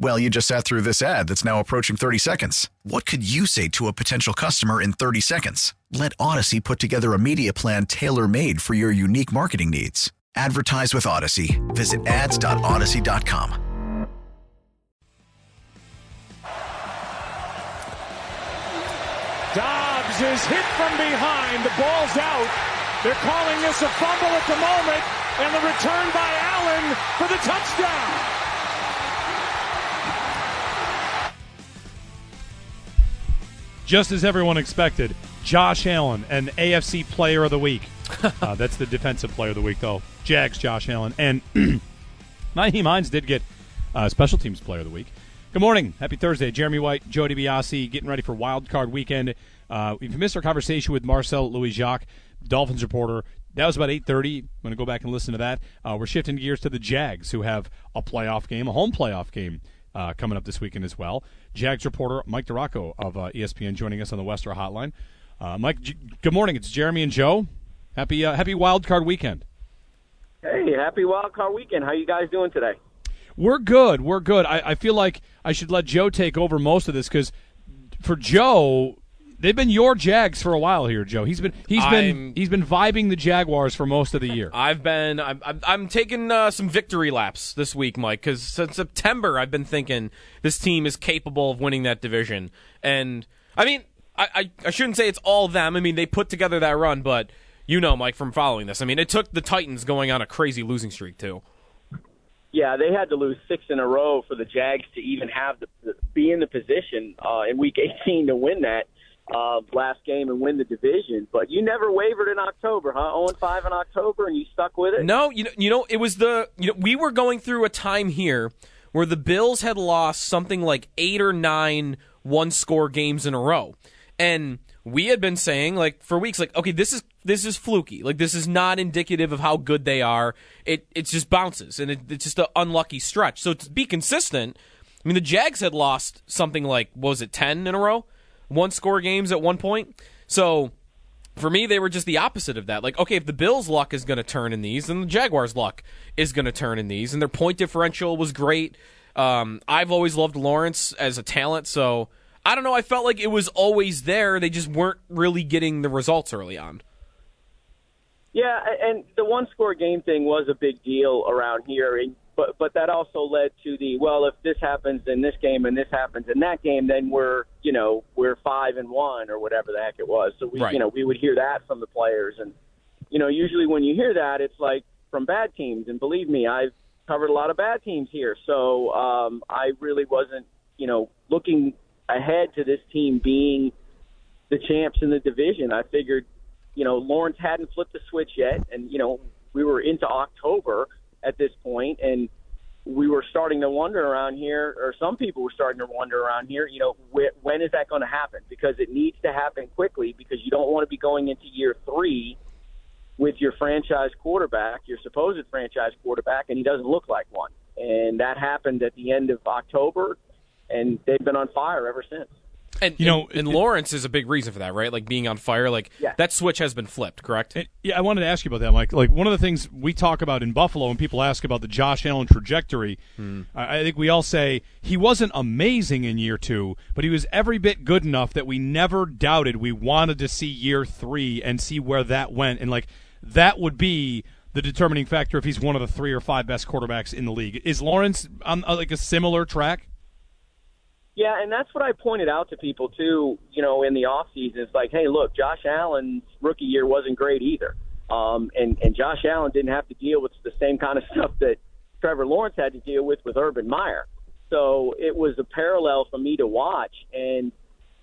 Well, you just sat through this ad that's now approaching 30 seconds. What could you say to a potential customer in 30 seconds? Let Odyssey put together a media plan tailor-made for your unique marketing needs. Advertise with Odyssey. Visit ads.odyssey.com. Dobbs is hit from behind. The ball's out. They're calling this a fumble at the moment, and the return by Allen for the touchdown. Just as everyone expected, Josh Allen, an AFC Player of the Week. That's the Defensive Player of the Week, though. Jags, Josh Allen. And Mighty Minds did get Special Teams Player of the Week. Good morning. Happy Thursday. Jeremy White, Joe DiBiase, getting ready for Wild Card Weekend. If you missed our conversation with Marcel Louis-Jacques, Dolphins reporter, that was about 8:30. I'm going to go back and listen to that. We're shifting gears to the Jags, who have a playoff game, a home playoff game, coming up this weekend as well. Jags reporter Mike DiRocco of ESPN joining us on the Western Hotline. Mike, good morning. It's Jeremy and Joe. Happy Wild Card Weekend. Hey, happy Wild Card Weekend. How you guys doing today? We're good. We're good. I feel like I should let Joe take over most of this because for Joe, they've been your Jags for a while here, Joe. He's been vibing the Jaguars for most of the year. I'm taking some victory laps this week, Mike, because since September I've been thinking this team is capable of winning that division. And I mean, I shouldn't say it's all them. I mean, they put together that run, but you know, Mike, from following this, I mean, it took the Titans going on a crazy losing streak too. Yeah, they had to lose 6 in a row for the Jags to even have be in the position in Week 18 to win that last game and win the division. But you never wavered in October, huh? 0-5 in October, and you stuck with it? No, you know, it was we were going through a time here where the Bills had lost something like 8 or 9 one-score games in a row. And we had been saying, like, for weeks, like, okay, this is fluky. Like, this is not indicative of how good they are. It's just bounces, and it's just an unlucky stretch. So to be consistent, I mean, the Jags had lost something like, what was it, 10 in a row? One-score games at one point. So, for me, they were just the opposite of that. Like, okay, if the Bills' luck is going to turn in these, then the Jaguars' luck is going to turn in these. And their point differential was great. I've always loved Lawrence as a talent. So, I don't know. I felt like it was always there. They just weren't really getting the results early on. Yeah, and the one-score game thing was a big deal around here. But that also led to if this happens in this game and this happens in that game, then we're 5-1 or whatever the heck it was. So we, we would hear that from the players. And, you know, usually when you hear that, it's like from bad teams. And believe me, I've covered a lot of bad teams here. So I really wasn't, looking ahead to this team being the champs in the division. I figured, Lawrence hadn't flipped the switch yet. And, we were into October at this point, and we were starting to wonder around here, or some people were starting to wonder around here, when is that going to happen? Because it needs to happen quickly, because you don't want to be going into year 3 with your franchise quarterback, your supposed franchise quarterback, and he doesn't look like one. And that happened at the end of October, and they've been on fire ever since. And Lawrence is a big reason for that, right? Like being on fire, That switch has been flipped, correct? I wanted to ask you about that, Mike. Like one of the things we talk about in Buffalo, and people ask about the Josh Allen trajectory, I think we all say he wasn't amazing in year 2, but he was every bit good enough that we never doubted we wanted to see year 3 and see where that went. And like that would be the determining factor if he's one of the 3 or 5 best quarterbacks in the league. Is Lawrence on like a similar track? Yeah, and that's what I pointed out to people, too, in the offseason. It's like, hey, look, Josh Allen's rookie year wasn't great either. And Josh Allen didn't have to deal with the same kind of stuff that Trevor Lawrence had to deal with Urban Meyer. So it was a parallel for me to watch. And,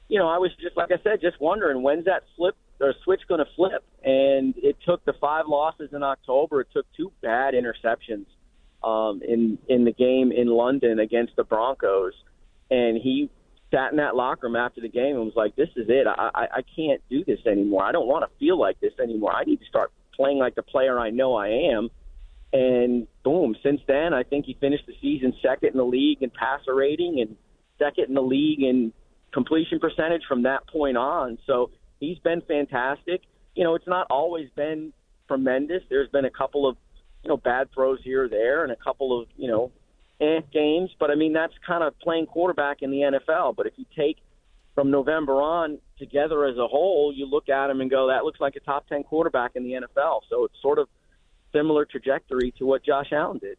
you know, I was just, like I said, just wondering, when's that flip or switch going to flip? And it took the 5 losses in October. It took 2 bad interceptions in the game in London against the Broncos. And he sat in that locker room after the game and was like, this is it. I can't do this anymore. I don't want to feel like this anymore. I need to start playing like the player I know I am. And boom, since then, I think he finished the season 2nd in the league in passer rating and 2nd in the league in completion percentage from that point on. So he's been fantastic. You know, it's not always been tremendous. There's been a couple of, you know, bad throws here or there and a couple of, you know, games. But, I mean, that's kind of playing quarterback in the NFL. But if you take from November on together as a whole, you look at him and go, that looks like a top 10 quarterback in the NFL. So it's sort of similar trajectory to what Josh Allen did.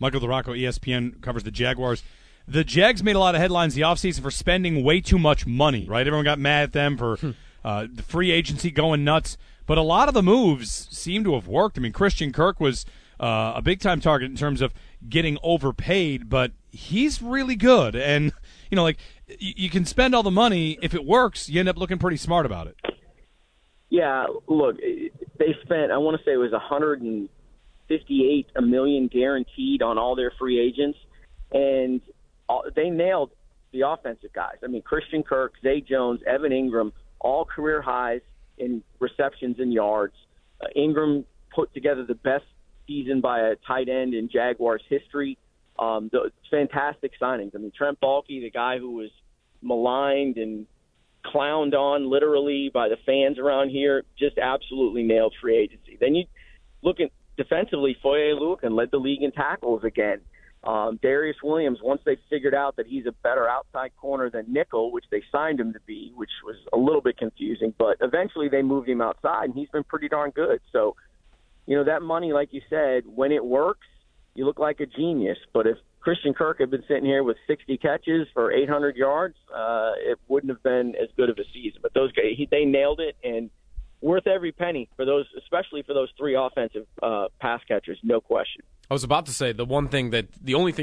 Michael DiRocco, ESPN, covers the Jaguars. The Jags made a lot of headlines the offseason for spending way too much money, right? Everyone got mad at them for the free agency going nuts. But a lot of the moves seem to have worked. I mean, Christian Kirk was a big-time target in terms of getting overpaid, but he's really good. And, you know, like, you can spend all the money. If it works, you end up looking pretty smart about it. Yeah, look, they spent, I want to say it was $158 million guaranteed on all their free agents, and they nailed the offensive guys. I mean, Christian Kirk, Zay Jones, Evan Ingram, all career highs in receptions and yards. Ingram put together the best season by a tight end in Jaguars history. The fantastic signings. I mean, Trent Baalke, the guy who was maligned and clowned on literally by the fans around here, just absolutely nailed free agency. Then you look at defensively, Foye Lucan led the league in tackles again. Darius Williams, once they figured out that he's a better outside corner than nickel, which they signed him to be, which was a little bit confusing, but eventually they moved him outside, and he's been pretty darn good. So, you know, that money, like you said, when it works, you look like a genius. But if Christian Kirk had been sitting here with 60 catches for 800 yards, it wouldn't have been as good of a season. But those guys, they nailed it, and worth every penny for those, especially for those 3 offensive pass catchers, no question. I was about to say the only thing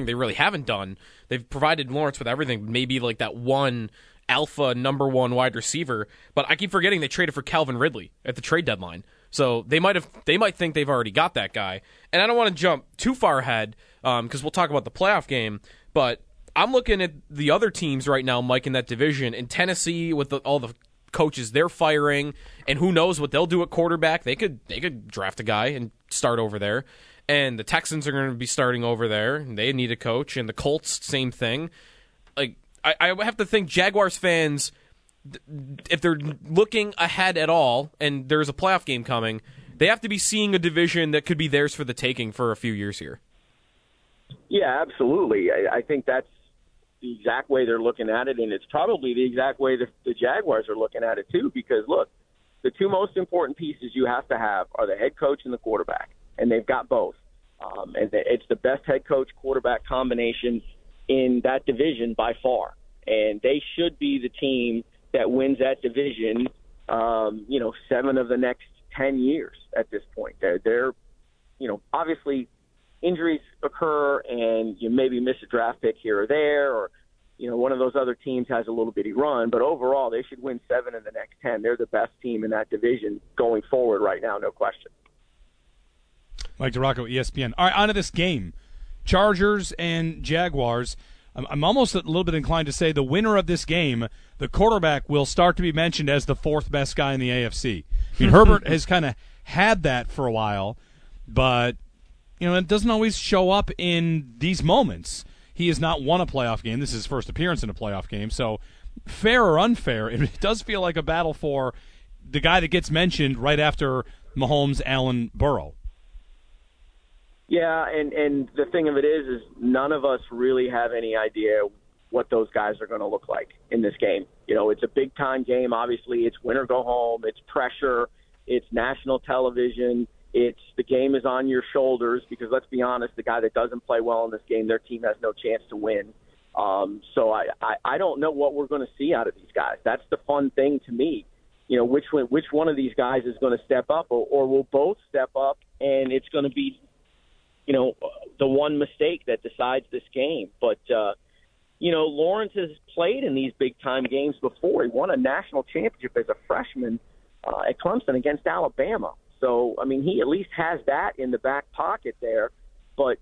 they really haven't done, they've provided Lawrence with everything, maybe like that one alpha number 1 wide receiver. But I keep forgetting they traded for Calvin Ridley at the trade deadline. So they might think they've already got that guy. And I don't want to jump too far ahead because we'll talk about the playoff game. But I'm looking at the other teams right now, Mike, in that division. In Tennessee, with all the coaches they're firing, and who knows what they'll do at quarterback. They could draft a guy and start over there. And the Texans are going to be starting over there. And they need a coach. And the Colts, same thing. Like I have to think Jaguars fans, if they're looking ahead at all, and there's a playoff game coming, they have to be seeing a division that could be theirs for the taking for a few years here. Yeah, absolutely. I think that's the exact way they're looking at it, and it's probably the exact way the Jaguars are looking at it too, because, look, the 2 most important pieces you have to have are the head coach and the quarterback, and they've got both. And it's the best head coach-quarterback combination in that division by far, and they should be the team that wins that division, 7 of the next 10 years at this point. They're, you know, obviously injuries occur and you maybe miss a draft pick here or there, or, you know, one of those other teams has a little bitty run, but overall they should win 7 of the next 10. They're the best team in that division going forward right now, no question. Mike DiRocco, ESPN. All right, on to this game. Chargers and Jaguars. I'm almost a little bit inclined to say the winner of this game, the quarterback, will start to be mentioned as the 4th best guy in the AFC. I mean, Herbert has kind of had that for a while, but, you know, it doesn't always show up in these moments. He has not won a playoff game. This is his first appearance in a playoff game. So, fair or unfair, it does feel like a battle for the guy that gets mentioned right after Mahomes, Allen, Burrow. Yeah, and the thing of it is none of us really have any idea what those guys are going to look like in this game. You know, it's a big-time game, obviously. It's win or go home. It's pressure. It's national television. It's the game is on your shoulders because, let's be honest, the guy that doesn't play well in this game, their team has no chance to win. So I don't know what we're going to see out of these guys. That's the fun thing to me. You know, which one of these guys is going to step up, or will both step up, and it's going to be – you know, the one mistake that decides this game. But, you know, Lawrence has played in these big-time games before. He won a national championship as a freshman at Clemson against Alabama. So, I mean, he at least has that in the back pocket there. But,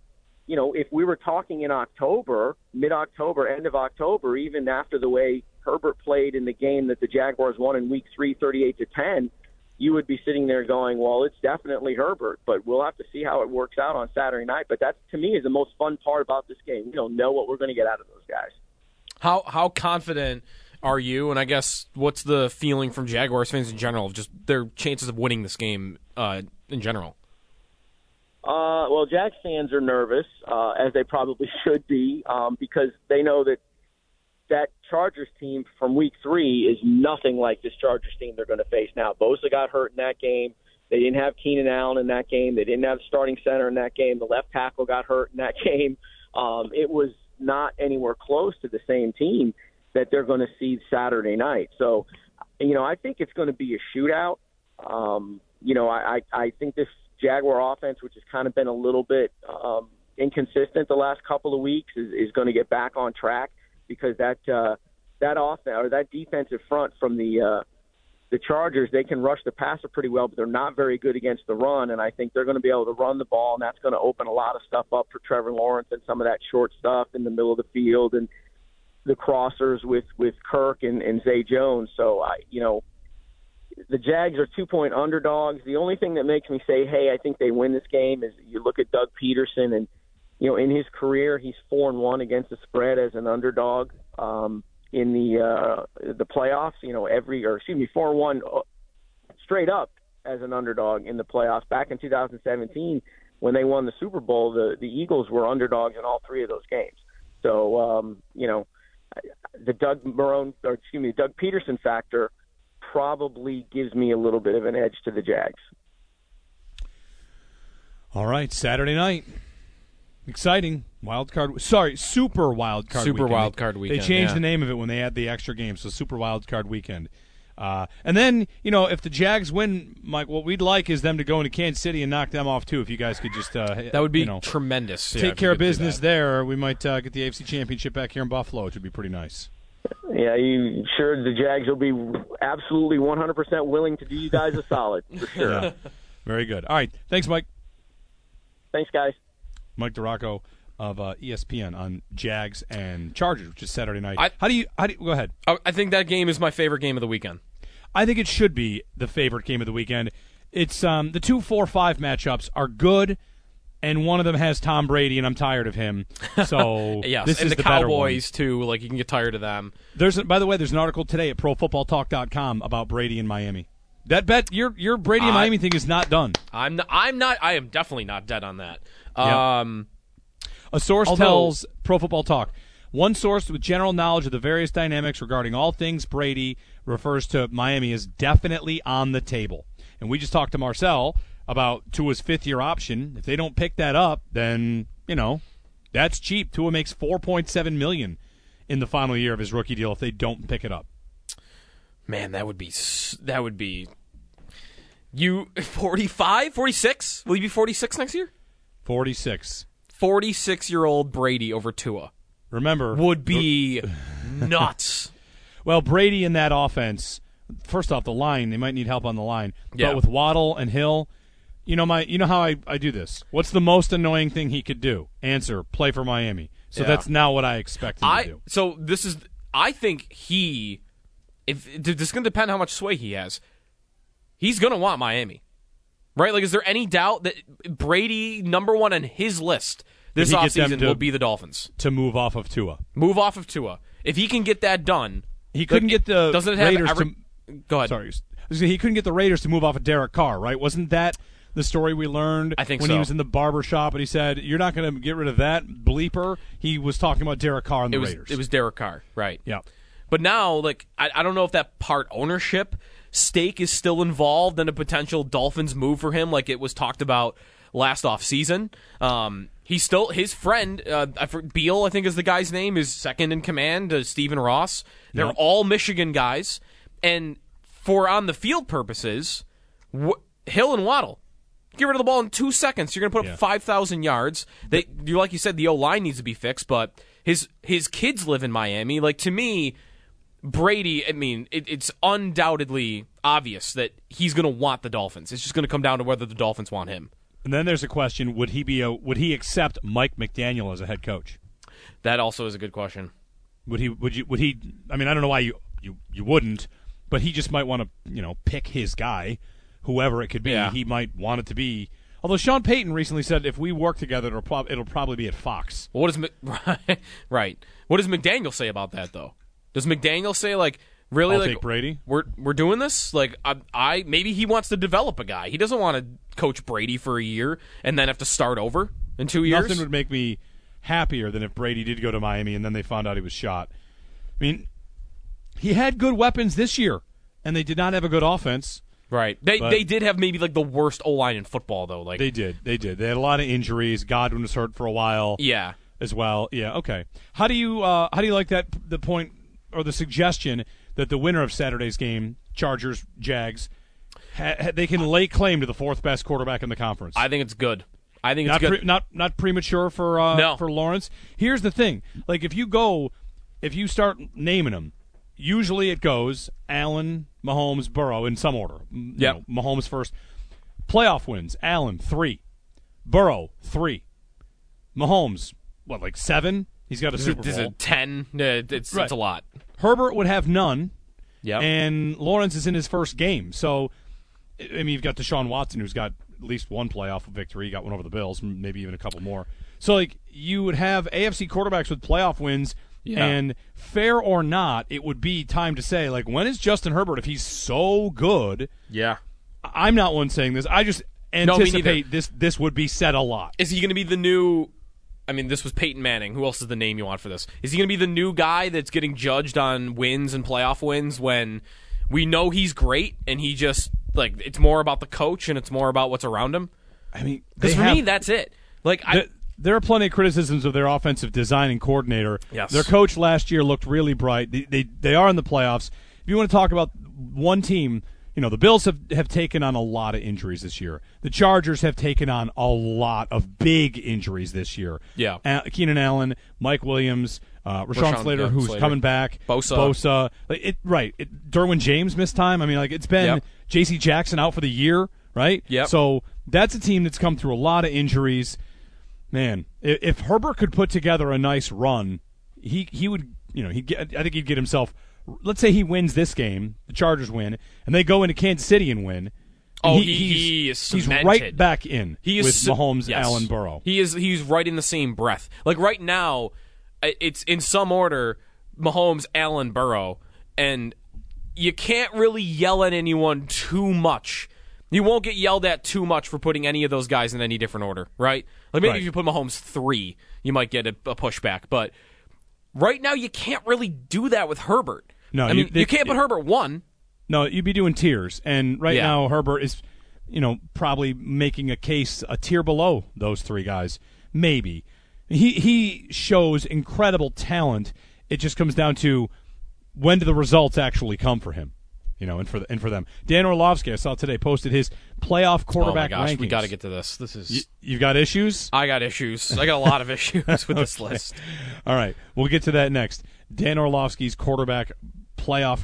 you know, if we were talking in October, mid-October, end of October, even after the way Herbert played in the game that the Jaguars won in Week 3, 38-10, you would be sitting there going, well, it's definitely Herbert, but we'll have to see how it works out on Saturday night. But that, to me, is the most fun part about this game. We don't know what we're going to get out of those guys. How confident are you, and I guess what's the feeling from Jaguars fans in general, just their chances of winning this game in general? Well, Jags fans are nervous, as they probably should be, because they know that that Chargers team from Week 3 is nothing like this Chargers team they're going to face now. Bosa got hurt in that game. They didn't have Keenan Allen in that game. They didn't have the starting center in that game. The left tackle got hurt in that game. It was not anywhere close to the same team that they're going to see Saturday night. So, you know, I think it's going to be a shootout. You know, I think this Jaguar offense, which has kind of been a little bit inconsistent the last couple of weeks, is going to get back on track, because that offense or that defensive front from the Chargers, they can rush the passer pretty well, but they're not very good against the run. And I think they're going to be able to run the ball, and that's going to open a lot of stuff up for Trevor Lawrence and some of that short stuff in the middle of the field and the crossers with Kirk and Zay Jones. So you know, the Jags are 2-point underdogs. The only thing that makes me say, hey, I think they win this game is you look at Doug Peterson, and, you know, in his career, he's 4-1 against the spread as an underdog in the playoffs. You know, 4-1 straight up as an underdog in the playoffs. Back in 2017, when they won the Super Bowl, the Eagles were underdogs in all three of those games. So, you know, the Doug Peterson factor probably gives me a little bit of an edge to the Jags. All right, Saturday night. Exciting. Wild Card Weekend. They changed the name of it when they had the extra game, so Super Wild Card Weekend. And then, you know, if the Jags win, Mike, what we'd like is them to go into Kansas City and knock them off, too, if you guys could just that would be tremendous. Take care of business there. We might get the AFC Championship back here in Buffalo, which would be pretty nice. Yeah, you sure the Jags will be absolutely 100% willing to do you guys a solid, for sure. Yeah. Very good. All right. Thanks, Mike. Thanks, guys. Mike DiRocco of ESPN on Jags and Chargers, which is Saturday night. How do you go ahead? I think that game is my favorite game of the weekend. I think it should be the favorite game of the weekend. It's the 2-4-5 matchups are good, and one of them has Tom Brady, and I'm tired of him. So yes, this is the Cowboys too. Like, you can get tired of them. By the way, there's an article today at ProFootballTalk.com about Brady in Miami. That bet, your Brady and Miami thing is not done. I am definitely not dead on that. Yep. A source tells Pro Football Talk, one source with general knowledge of the various dynamics regarding all things Brady refers to Miami as definitely on the table. And we just talked to Marcel about Tua's fifth-year option. If they don't pick that up, then, you know, that's cheap. Tua makes $4.7 million in the final year of his rookie deal if they don't pick it up. Man, that would be you 45, 46? Will you be 46 next year? 46. 46-year-old Brady over Tua. Remember. Would be nuts. Well, Brady in that offense, first off, the line, they might need help on the line. Yeah. But with Waddle and Hill, you know how I do this. What's the most annoying thing he could do? Answer, play for Miami. So that's now what I expect him to do. So this is – I think he – this is going to depend how much sway he has. He's going to want Miami, right? Like, is there any doubt that Brady, number one on his list this offseason, will be the Dolphins? To move off of Tua. If he can get that done. He couldn't get the Raiders to... Go ahead. Sorry. He couldn't get the Raiders to move off of Derek Carr, right? Wasn't that the story we learned when he was in the barbershop and he said, you're not going to get rid of that bleeper? He was talking about Derek Carr and Raiders. It was Derek Carr, right. Yeah. But now, like, I don't know if that part ownership stake is still involved in a potential Dolphins move for him, like it was talked about last offseason. He's still his friend, Beal, I think is the guy's name, is second in command, Stephen Ross. They're all Michigan guys. And for on the field purposes, Hill and Waddle, Get rid of the ball in 2 seconds. You're going to put up 5,000 yards. Like you said, the O-line needs to be fixed, but his kids live in Miami. Like, to me, Brady, I mean, it's undoubtedly obvious that he's going to want the Dolphins. It's just going to come down to whether the Dolphins want him. And then there's a question, would he accept Mike McDaniel as a head coach? That also is a good question. Would he I mean, I don't know why you wouldn't, but he just might want to, pick his guy, whoever it could be. Yeah. He might want it to be. Although Sean Payton recently said if we work together, it'll probably be at Fox. Well, what does McDaniel say about that, though? Does McDaniel say, like, really, I'll take Brady? We're doing this? Like, I maybe he wants to develop a guy. He doesn't want to coach Brady for a year and then have to start over in 2 years. Nothing would make me happier than if Brady did go to Miami and then they found out he was shot. I mean, he had good weapons this year, and they did not have a good offense. Right. They did have maybe like the worst O-line in football, though. Like They did. They had a lot of injuries. Godwin was hurt for a while. Yeah. As well. Yeah. Okay. How do you like that? The point or the suggestion that the winner of Saturday's game, Chargers, Jags, they can lay claim to the fourth best quarterback in the conference. I think it's good. I think it's good. Not premature for Lawrence. Here's the thing: like if you start naming them, usually it goes Allen, Mahomes, Burrow in some order. Yeah, Mahomes first. Playoff wins: Allen 3, Burrow 3, Mahomes 7. He's got a Super Bowl. This is 10. It's a lot. Herbert would have none. Yeah, and Lawrence is in his first game. So, I mean, you've got Deshaun Watson, who's got at least one playoff victory. He got one over the Bills, maybe even a couple more. So, like, you would have AFC quarterbacks with playoff wins. Yeah. And fair or not, it would be time to say, like, when is Justin Herbert, if he's so good? Yeah. I'm not one saying this. I just anticipate this would be said a lot. Is he going to be the new – I mean, this was Peyton Manning. Who else is the name you want for this? Is he going to be the new guy that's getting judged on wins and playoff wins when we know he's great and he just – like, it's more about the coach and it's more about what's around him? I mean – because for me, that's it. Like, there are plenty of criticisms of their offensive design and coordinator. Yes. Their coach last year looked really bright. They are in the playoffs. If you want to talk about one team, the Bills have taken on a lot of injuries this year. The Chargers have taken on a lot of big injuries this year. Yeah. Keenan Allen, Mike Williams, Rashawn Slater, who's coming back. Bosa. Like Derwin James missed time. I mean, like, it's been J.C. Jackson out for the year, right? Yeah. So that's a team that's come through a lot of injuries. Man, if Herbert could put together a nice run, he would, I think he'd get himself, let's say he wins this game, the Chargers win, and they go into Kansas City and win. And he's right back in with Mahomes, Allen, Burrow. He's right in the same breath. Like right now, it's in some order, Mahomes, Allen, Burrow, and you can't really yell at anyone too much. You won't get yelled at too much for putting any of those guys in any different order, right? Like maybe if you put Mahomes 3, you might get a pushback. But right now, you can't really do that with Herbert. No, you can't put Herbert 1. No, you'd be doing tiers. And right now, Herbert is, probably making a case a tier below those three guys. Maybe he shows incredible talent. It just comes down to when do the results actually come for him. And for them. Dan Orlovsky, I saw today, posted his playoff quarterback rankings. Oh my gosh, we got to get to this. This is you've got issues? I got issues. I got a lot of issues with this list. All right, we'll get to that next. Dan Orlovsky's playoff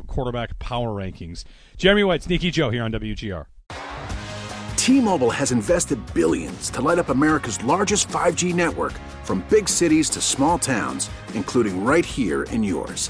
quarterback power rankings. Jeremy White, Sneaky Joe here on WGR. T-Mobile has invested billions to light up America's largest 5G network, from big cities to small towns, including right here in yours.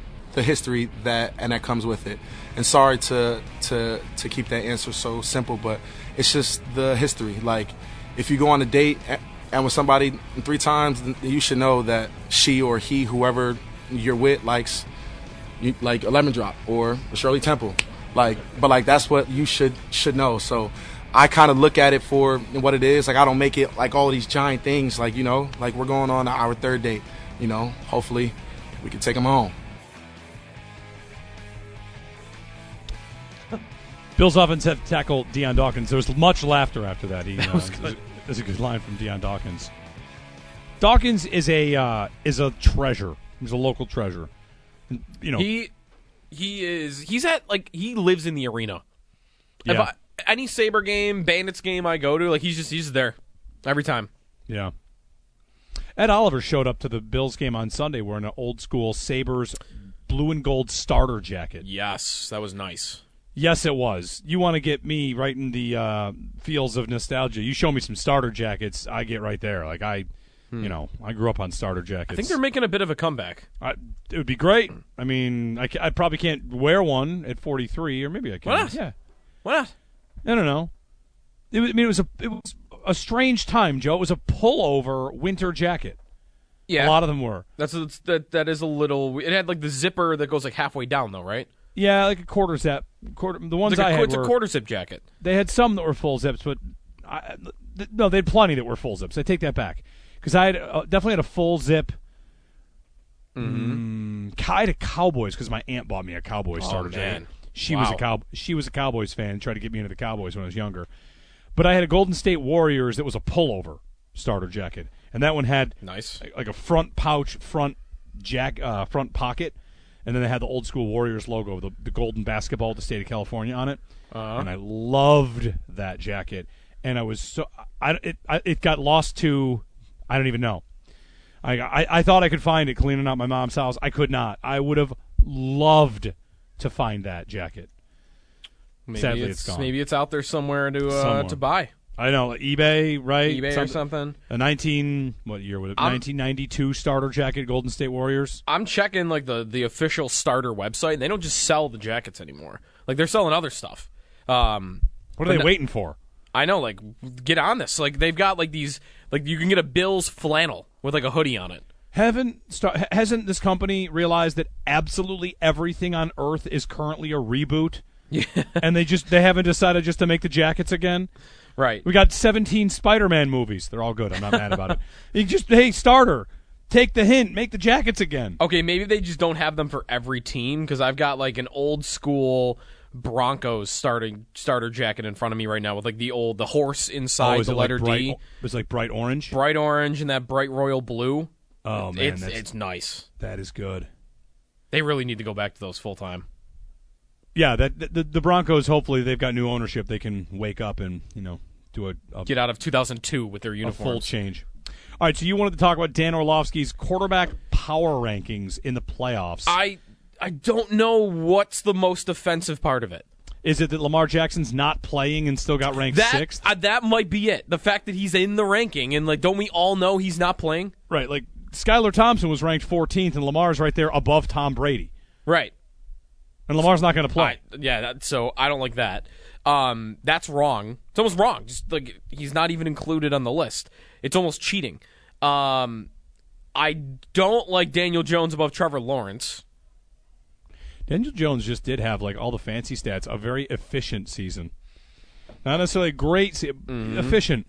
the history that comes with it. And sorry to keep that answer so simple, but it's just the history. Like, if you go on a date and with somebody 3 times, you should know that she or he, whoever you're with, likes like a Lemon Drop or a Shirley Temple. But that's what you should know. So I kind of look at it for what it is. Like, I don't make it like all these giant things. Like, you know, like we're going on our 3rd date. You know, hopefully we can take them home. Bills offense have tackled Deion Dawkins. There was much laughter after that. That was good. That's a good line from Deion Dawkins. Dawkins is a treasure. He's a local treasure. You know, he lives in the arena. Yeah. Any Sabre game, Bandits game I go to, he's there every time. Yeah. Ed Oliver showed up to the Bills game on Sunday wearing an old school Sabres blue and gold starter jacket. Yes, that was nice. Yes, it was. You want to get me right in the fields of nostalgia. You show me some starter jackets, I get right there. I grew up on starter jackets. I think they're making a bit of a comeback. It would be great. I mean, I probably can't wear one at 43, or maybe I can. Why not? Yeah. Why not? I don't know. It was a strange time, Joe. It was a pullover winter jacket. Yeah. A lot of them were. That is a little – it had the zipper that goes halfway down though, right? Yeah, like a quarter zip. The ones I had were a quarter zip jacket. They had some that were full zips, but they had plenty that were full zips. I take that back because I had definitely had a full zip. Mm-hmm. I had a Cowboys because my aunt bought me a Cowboys starter jacket. She was a Cowboys fan and tried to get me into the Cowboys when I was younger. But I had a Golden State Warriors that was a pullover starter jacket, and that one had a front pouch, front pocket. And then they had the old school Warriors logo, the golden basketball with the state of California on it. Uh-huh. And I loved that jacket. And I was it got lost to, I don't even know. I thought I could find it cleaning out my mom's house. I could not. I would have loved to find that jacket. Sadly, it's gone. Maybe it's out there somewhere to buy. I know, eBay, right? eBay or something. What year would it be? 1992 starter jacket, Golden State Warriors. I'm checking the official starter website, and they don't just sell the jackets anymore. They're selling other stuff. What are they waiting for? I know, get on this. They've got these. You can get a Bills flannel with a hoodie on it. Hasn't this company realized that absolutely everything on Earth is currently a reboot? Yeah. And they haven't decided just to make the jackets again. Right. We got 17 Spider-Man movies. They're all good. I'm not mad about it. You just, hey, starter, take the hint, make the jackets again. Okay, maybe they just don't have them for every team, because I've got an old school Broncos starter jacket in front of me right now with the horse inside the letter D. It was bright orange. Bright orange and that bright royal blue. Oh man, it's nice. That is good. They really need to go back to those full time. Yeah, the Broncos, hopefully they've got new ownership. They can wake up and, do a get out of 2002 with their uniforms. A full change. All right, so you wanted to talk about Dan Orlovsky's quarterback power rankings in the playoffs. I don't know what's the most offensive part of it. Is it that Lamar Jackson's not playing and still got ranked 6th? That might be it. The fact that he's in the ranking and, don't we all know he's not playing? Right, Skylar Thompson was ranked 14th and Lamar's right there above Tom Brady. Right. And Lamar's not going to play. So I don't like that. That's wrong. It's almost wrong. Just he's not even included on the list. It's almost cheating. I don't like Daniel Jones above Trevor Lawrence. Daniel Jones just did have all the fancy stats. A very efficient season, not necessarily great. Efficient.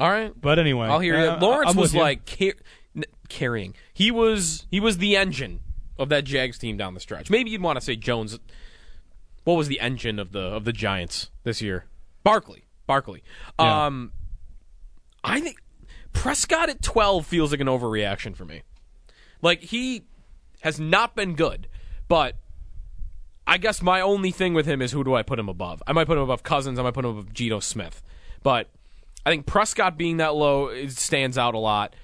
All right, but anyway, I'll hear you. Lawrence was carrying. He was the engine of that Jags team down the stretch. Maybe you'd want to say Jones. What was the engine of the Giants this year? Barkley. Yeah. I think Prescott at 12 feels like an overreaction for me. Like, he has not been good, but I guess my only thing with him is who do I put him above? I might put him above Cousins. I might put him above Geno Smith. But I think Prescott being that low, it stands out a lot.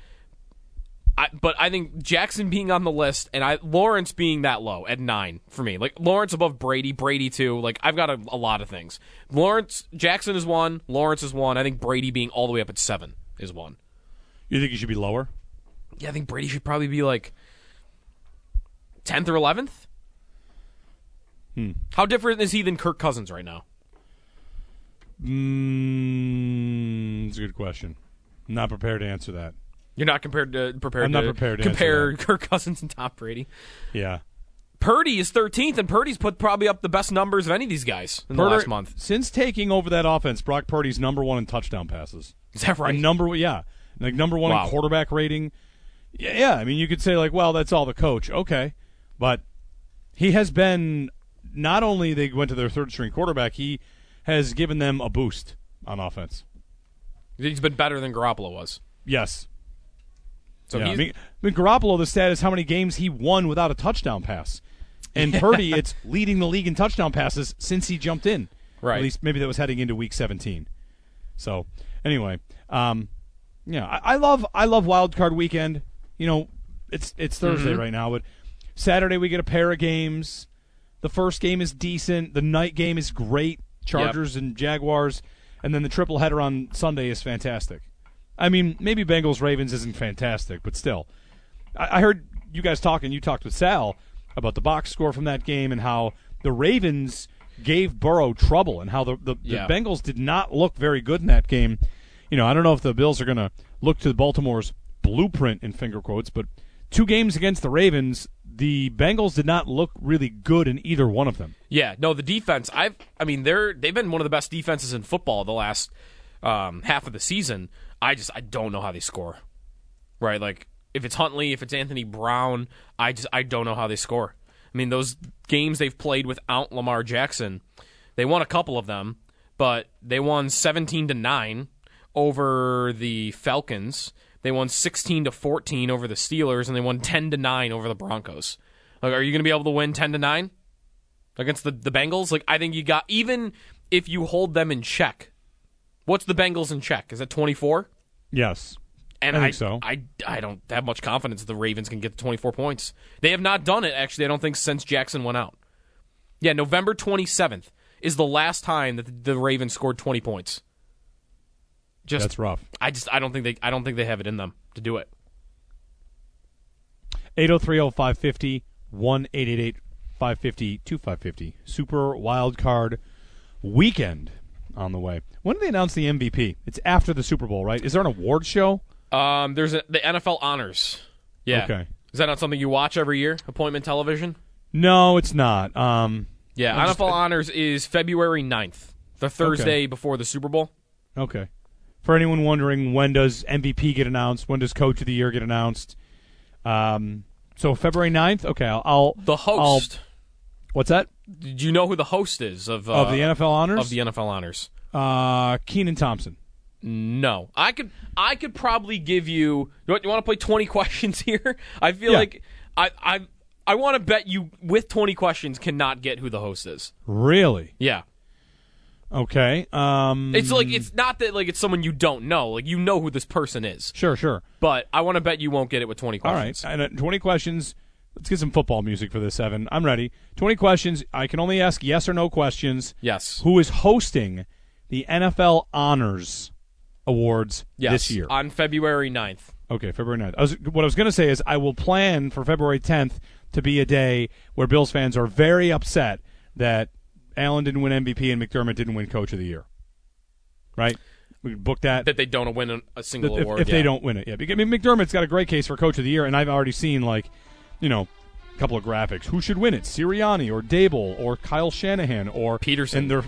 But I think Jackson being on the list and Lawrence being that low at 9 for me. Like, Lawrence above Brady, Brady 2. Like, I've got a lot of things. Jackson is 1, Lawrence is 1. I think Brady being all the way up at 7 is 1. You think he should be lower? Yeah, I think Brady should probably be like 10th or 11th. How different is he than Kirk Cousins right now? That's a good question. I'm not prepared to answer that. You're not prepared to compare Kirk Cousins and Tom Brady. Yeah. Purdy is 13th, and Purdy's put probably up the best numbers of any of these guys in the last month. Since taking over that offense, Brock Purdy's number one in touchdown passes. Is that right? Yeah. Like, number one in quarterback rating. Yeah, I mean, you could say, like, well, that's all the coach. Okay. But he has been, not only they went to their third-string quarterback, he has given them a boost on offense. He's been better than Garoppolo was. Yes. So yeah, I mean, Garoppolo, the stat is how many games he won without a touchdown pass. And Purdy, it's leading the league in touchdown passes since he jumped in. Right. At least maybe that was heading into Week 17. So, anyway, yeah, I love Wild Card Weekend. You know, it's Thursday right now, but Saturday we get a pair of games. The first game is decent. The night game is great. Chargers and Jaguars. And then the triple header on Sunday is fantastic. I mean, maybe Bengals-Ravens isn't fantastic, but still. I heard you guys talking. You talked with Sal about the box score from that game and how the Ravens gave Burrow trouble and how the Bengals did not look very good in that game. You know, I don't know if the Bills are going to look to Baltimore's blueprint in finger quotes, but two games against the Ravens, the Bengals did not look really good in either one of them. Yeah, no, the defense, they've been one of the best defenses in football the last half of the season. I don't know how they score, right? Like, if it's Huntley, if it's Anthony Brown, I don't know how they score. I mean, those games they've played without Lamar Jackson, they won a couple of them, but they won 17-9 over the Falcons. They won 16-14 over the Steelers, and they won 10-9 over the Broncos. Like, are you going to be able to win 10-9 against the Bengals? Like, I think you got, even if you hold them in check. What's the Bengals in check? Is that 24? Yes. And I think so. I don't have much confidence that the Ravens can get to 24 points. They have not done it, actually, I don't think, since Jackson went out. Yeah, November 27th is the last time that the Ravens scored 20 points. That's rough. I don't think they have it in them to do it. 803-0550, 1-888-550-2550. Super Wild Card Weekend on the way. When do they announce the MVP? It's after the Super Bowl, right? Is there an award show? There's the NFL Honors. Yeah. Okay. Is that not something you watch every year? Appointment television? No, it's not. NFL Honors is February 9th, the Thursday before the Super Bowl. Okay. For anyone wondering, when does MVP get announced? When does Coach of the Year get announced? So February 9th? Okay, the host. What's that? Do you know who the host is of the NFL Honors? Of the NFL Honors. Kenan Thompson. No. I could probably give you... You want to play 20 questions here? I feel like... I want to bet you, with 20 questions, cannot get who the host is. Really? Yeah. Okay. It's like, it's not that like it's someone you don't know. Like, you know who this person is. Sure. But I want to bet you won't get it with 20 questions. All right. And 20 questions... Let's get some football music for this, Evan. I'm ready. 20 questions. I can only ask yes or no questions. Yes. Who is hosting the NFL Honors Awards this year? On February 9th. Okay, February 9th. What I was going to say is I will plan for February 10th to be a day where Bills fans are very upset that Allen didn't win MVP and McDermott didn't win Coach of the Year. Right? We book that. That they don't win a single award. If they don't win it. Yeah. I mean, McDermott's got a great case for Coach of the Year, and I've already seen, like, you know, a couple of graphics. Who should win it? Sirianni or Dable or Kyle Shanahan or Peterson. And they're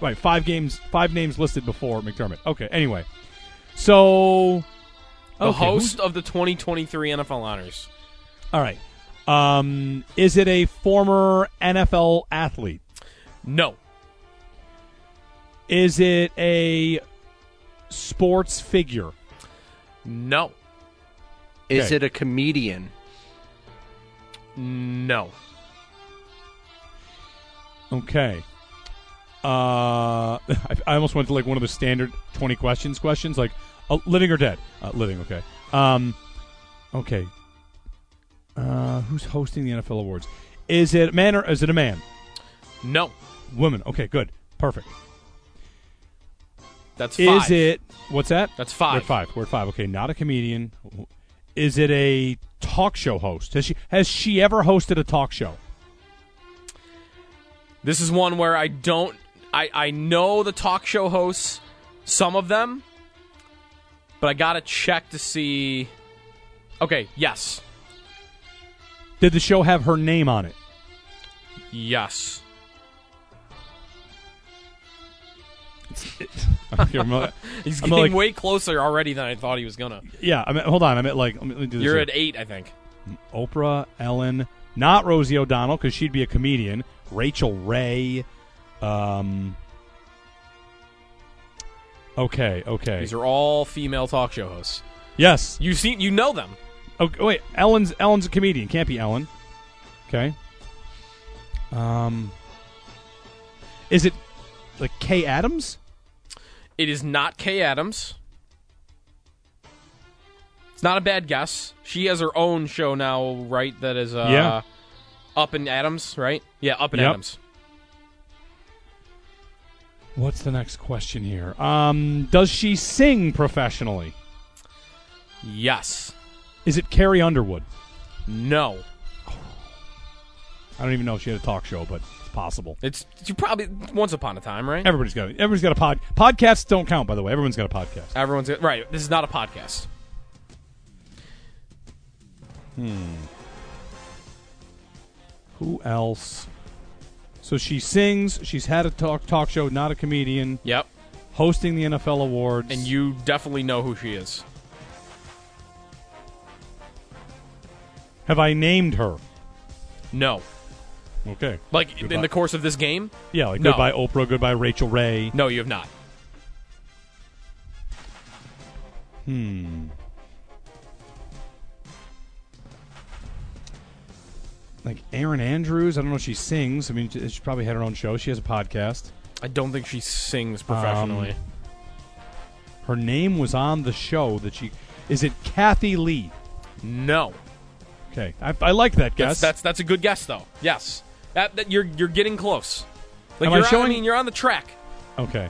right, five names listed before McDermott. Okay, anyway. So the host of the 2023 NFL Honors. All right. Is it a former NFL athlete? No. Is it a sports figure? No. Is it a comedian? No. Okay. I almost went to like one of the standard 20 questions, like living or dead. Living, okay. Okay. Who's hosting the NFL Awards? Is it a man or is it a man? No. Woman. Okay, good. Perfect. That's five. Is it... What's that? That's five. We're at five. Okay, not a comedian. Is it a talk show host? Has she ever hosted a talk show? This is one where I know the talk show hosts, some of them, but I gotta check to see... Okay, yes. Did the show have her name on it? Yes. He's getting like, way closer already than I thought he was gonna. Yeah, I mean, hold on. I'm at like. Let me do this You're here. At 8, I think. Oprah, Ellen, not Rosie O'Donnell because she'd be a comedian. Rachel Ray. Okay. These are all female talk show hosts. Yes, you know them. Okay, wait, Ellen's a comedian. Can't be Ellen. Okay. Is it like Kay Adams? It is not Kay Adams. It's not a bad guess. She has her own show now, right? That is Up and Adams, right? Yeah, Up and Adams. What's the next question here? Does she sing professionally? Yes. Is it Carrie Underwood? No. I don't even know if she had a talk show, but... possible. It's you probably once upon a time, right? Everybody's got a podcasts don't count, by the way. Everyone's got a podcast. Right. This is not a podcast. Who else? So she sings, she's had a talk show, not a comedian. Yep. Hosting the NFL Awards. And you definitely know who she is. Have I named her? No. Okay. Like, goodbye. In the course of this game? Yeah, like, no. Goodbye Oprah, goodbye Rachel Ray. No, you have not. Like, Erin Andrews? I don't know if she sings. I mean, she probably had her own show. She has a podcast. I don't think she sings professionally. Her name was on the show that she... Is it Kathy Lee? No. Okay. I like that guess. That's a good guess, though. Yes. That you're getting close. Like you're on the track. Okay.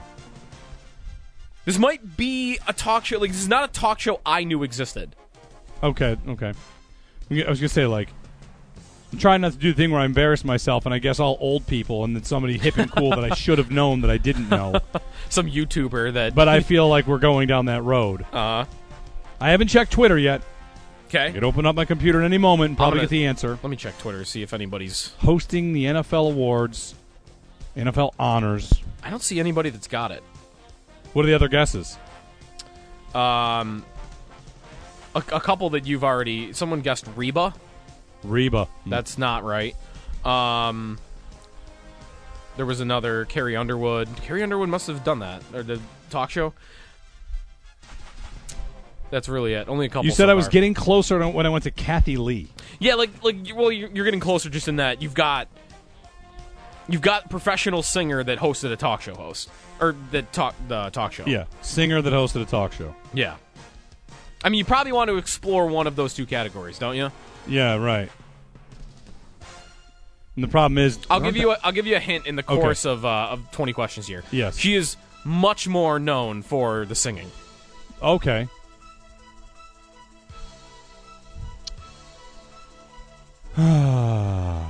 This might be a talk show. Like, this is not a talk show I knew existed. Okay. I was gonna say, like, I'm trying not to do the thing where I embarrass myself and I guess all old people and then somebody hip and cool that I should have known that I didn't know. Some YouTuber that. But I feel like we're going down that road. I haven't checked Twitter yet. Okay. I could open up my computer at any moment and probably get the answer. Let me check Twitter, see if anybody's... Hosting the NFL Awards, NFL Honors. I don't see anybody that's got it. What are the other guesses? A couple that you've already... Someone guessed Reba. That's not right. There was another, Carrie Underwood. Carrie Underwood must have done that, or the talk show. That's really it. Only a couple. You said I was getting closer when I went to Kathy Lee. Yeah, you're getting closer just in that you've got professional singer that hosted a talk show host or that talk show. Yeah, singer that hosted a talk show. Yeah, I mean you probably want to explore one of those two categories, don't you? Yeah, right. And the problem is, I'll give you a hint in the course of 20 questions here. Yes, she is much more known for the singing. Okay. I'm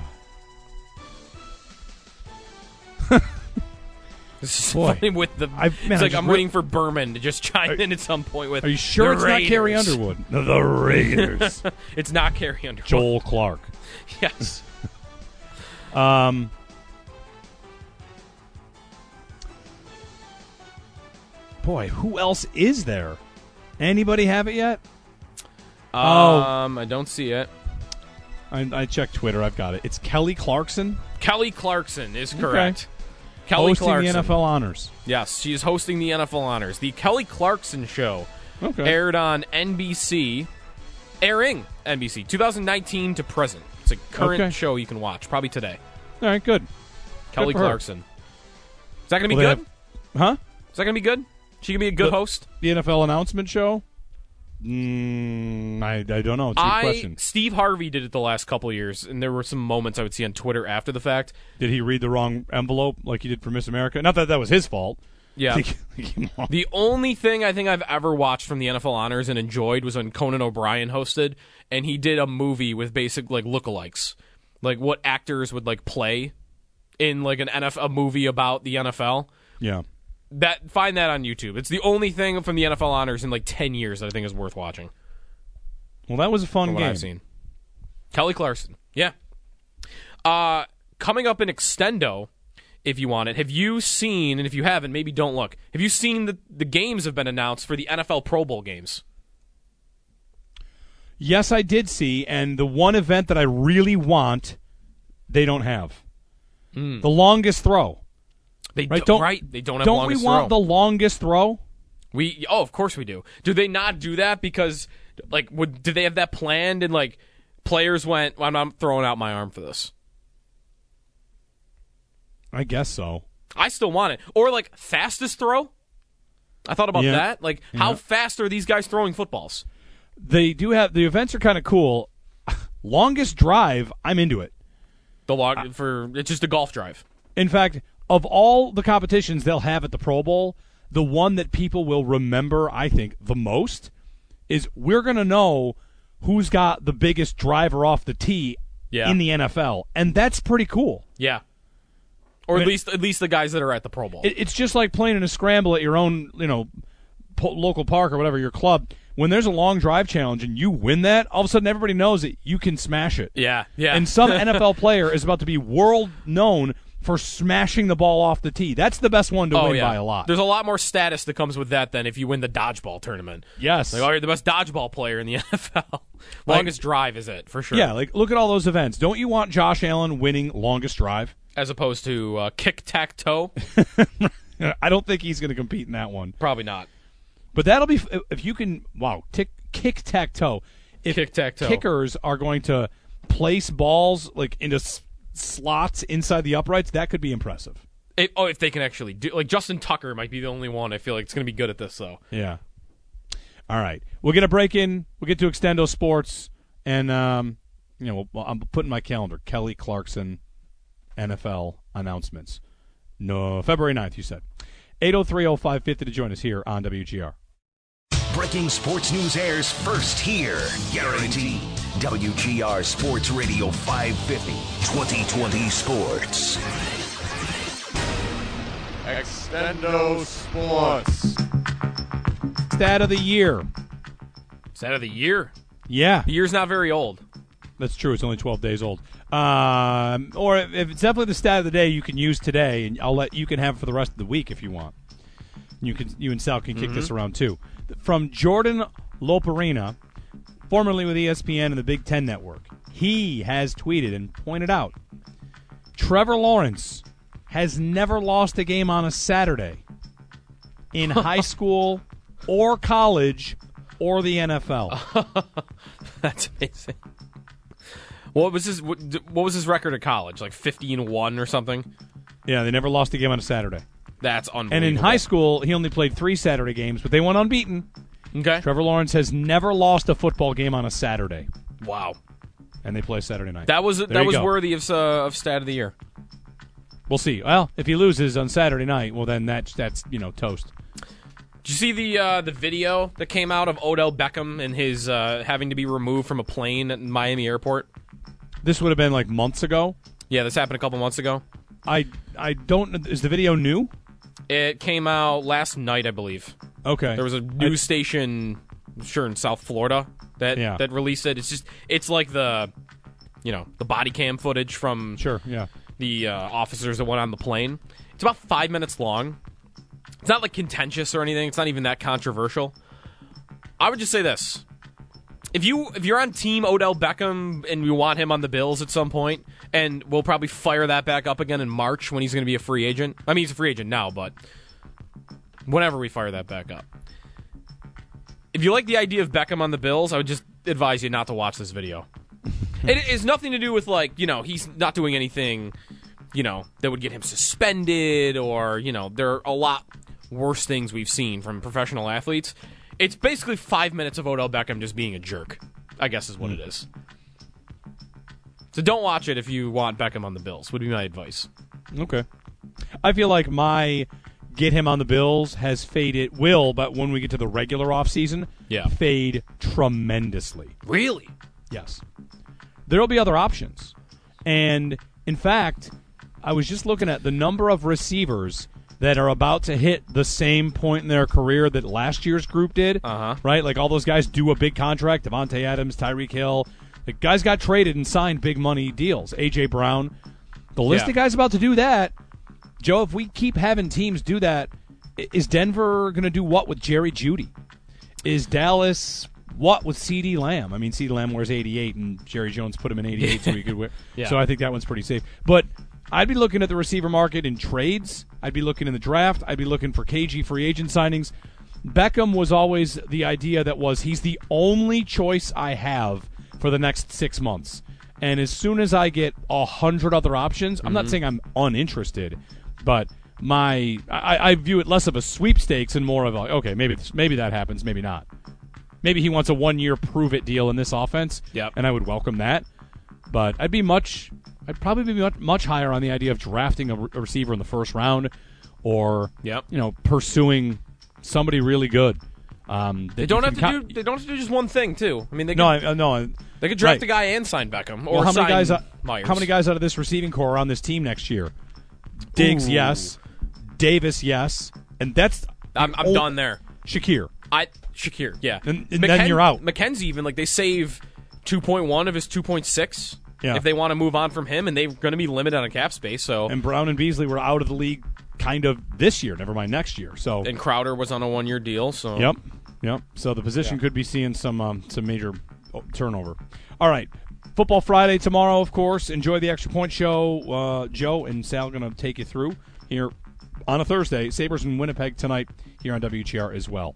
waiting for Berman to just chime in at some point with. Are you sure it's Raiders. Not Carrie Underwood? The Raiders. It's not Carrie Underwood. Joel Clark. Yes. Boy, who else is there? Anybody have it yet? I don't see it. I checked Twitter. I've got it. It's Kelly Clarkson. Kelly Clarkson is correct. Okay. Hosting the NFL Honors. Yes, she is hosting the NFL Honors. The Kelly Clarkson Show aired on NBC, 2019 to present. It's a current show you can watch, probably today. All right, good. Kelly Clarkson. Is that going to be good? Is that going to be good? She going to be a good host? The NFL announcement show? I don't know. It's a good question. Steve Harvey did it the last couple of years, and there were some moments I would see on Twitter after the fact. Did he read the wrong envelope like he did for Miss America? Not that that was his fault. Yeah. The only thing I think I've ever watched from the NFL Honors and enjoyed was when Conan O'Brien hosted, and he did a movie with basic like lookalikes, like what actors would like play in like an NFL movie about the NFL. Yeah. That find that on YouTube. It's the only thing from the NFL Honors in like 10 years that I think is worth watching. Well, that was a fun game. I've seen. Kelly Clarkson. Yeah. Coming up in Extendo, if you want it, have you seen, and if you haven't, maybe don't look, have you seen the games have been announced for the NFL Pro Bowl games? Yes, I did see, and the one event that I really want, they don't have. The longest throw. They They don't have the longest throw. Don't we want the longest throw? Oh, of course we do. Do they not do that because, like, did they have that planned? And, like, players went, well, I'm not throwing out my arm for this. I guess so. I still want it. Or, like, fastest throw? I thought about that. Like, how fast are these guys throwing footballs? They do have – the events are kind of cool. Longest drive, I'm into it. It's just a golf drive. In fact – of all the competitions they'll have at the Pro Bowl, the one that people will remember, I think, the most is we're going to know who's got the biggest driver off the tee in the NFL, and that's pretty cool. Yeah, or at least the guys that are at the Pro Bowl. It's just like playing in a scramble at your own, local park or whatever, your club. When there's a long drive challenge and you win that, all of a sudden everybody knows that you can smash it. Yeah, yeah. And some NFL player is about to be world-known for smashing the ball off the tee. That's the best one to win by a lot. There's a lot more status that comes with that than if you win the dodgeball tournament. Yes. Like, oh, you're the best dodgeball player in the NFL. Longest drive is it, for sure. Yeah, like, look at all those events. Don't you want Josh Allen winning longest drive? As opposed to kick-tack-toe? I don't think he's going to compete in that one. Probably not. But that'll be, if you can, kick-tack-toe. If kick-tack-toe. Kickers are going to place balls, like, into slots inside the uprights, that could be impressive. If they can actually do, like, Justin Tucker might be the only one I feel like it's going to be good at this, though. Yeah. All right. We'll get a break in. We'll get to Extendo Sports, and I'm putting my calendar. Kelly Clarkson, NFL announcements. No, February 9th, you said. 803-0550 to join us here on WGR. Breaking sports news airs first here. Guaranteed. WGR Sports Radio 550, 2020 Sports. Extendo Sports. Stat of the year. Stat of the year? Yeah. The year's not very old. That's true. It's only 12 days old. Or if it's definitely the stat of the day you can use today, and you can have it for the rest of the week if you want. You and Sal can kick this around, too. From Jordan Loperina, formerly with ESPN and the Big Ten Network, he has tweeted and pointed out, Trevor Lawrence has never lost a game on a Saturday in high school or college or the NFL. That's amazing. What was his record at college? Like 15-1 or something? Yeah, they never lost a game on a Saturday. That's unbelievable. And in high school, he only played 3 Saturday games, but they went unbeaten. Okay. Trevor Lawrence has never lost a football game on a Saturday. Wow. And they play Saturday night. That was worthy of stat of the year. We'll see. Well, if he loses on Saturday night, well then that's toast. Did you see the video that came out of Odell Beckham and his having to be removed from a plane at Miami airport? This would have been like months ago. Yeah, this happened a couple months ago. I don't. Is the video new? It came out last night, I believe. Okay. There was a news station, I'm sure in South Florida, that released it. It's like the body cam footage from the officers that went on the plane. It's about 5 minutes long. It's not like contentious or anything. It's not even that controversial. I would just say this: if you're on Team Odell Beckham and you want him on the Bills at some point, and we'll probably fire that back up again in March when he's going to be a free agent. I mean, he's a free agent now, but whenever we fire that back up. If you like the idea of Beckham on the Bills, I would just advise you not to watch this video. It is nothing to do with, like, you know, he's not doing anything, you know, that would get him suspended or, you know, there are a lot worse things we've seen from professional athletes. It's basically 5 minutes of Odell Beckham just being a jerk, I guess is what it is. So don't watch it if you want Beckham on the Bills, would be my advice. Okay. I feel like my get him on the Bills has faded, but when we get to the regular offseason, fade tremendously. Really? Yes. There will be other options. And, in fact, I was just looking at the number of receivers that are about to hit the same point in their career that last year's group did, right? Like, all those guys do a big contract, Devontae Adams, Tyreek Hill. The guys got traded and signed big money deals. A.J. Brown. The list of guys about to do that, Joe, if we keep having teams do that, is Denver going to do what with Jerry Jeudy? Is Dallas what with CeeDee Lamb? I mean, CeeDee Lamb wears 88, and Jerry Jones put him in 88 so he could wear. So I think that one's pretty safe. But I'd be looking at the receiver market in trades. I'd be looking in the draft. I'd be looking for KG free agent signings. Beckham was always the idea that was he's the only choice I have for the next 6 months. And as soon as I get 100 other options, I'm not saying I'm uninterested, but my I view it less of a sweepstakes and more of like, okay, maybe that happens, maybe not. Maybe he wants a one-year prove-it deal in this offense, and I would welcome that. But I'd be much higher on the idea of drafting a receiver in the first round, or you know, pursuing somebody really good. They don't have to do. They don't have to do just one thing, too. I mean, they they could draft a guy and sign Beckham, or how many guys? Myers. How many guys out of this receiving core are on this team next year? Diggs, yes. Davis, yes. And that's I'm done there. Shakir, yeah. And then you're out. McKenzie, even like they save 2.1 of his 2.6. Yeah. If they want to move on from him, and they're going to be limited on cap space, so and Brown and Beasley were out of the league kind of this year. Never mind next year. So and Crowder was on a 1 year deal. So yep. So the position could be seeing some major turnover. All right. Football Friday tomorrow, of course. Enjoy the Extra Point Show. Joe and Sal are going to take you through here on a Thursday. Sabres in Winnipeg tonight here on WGR as well.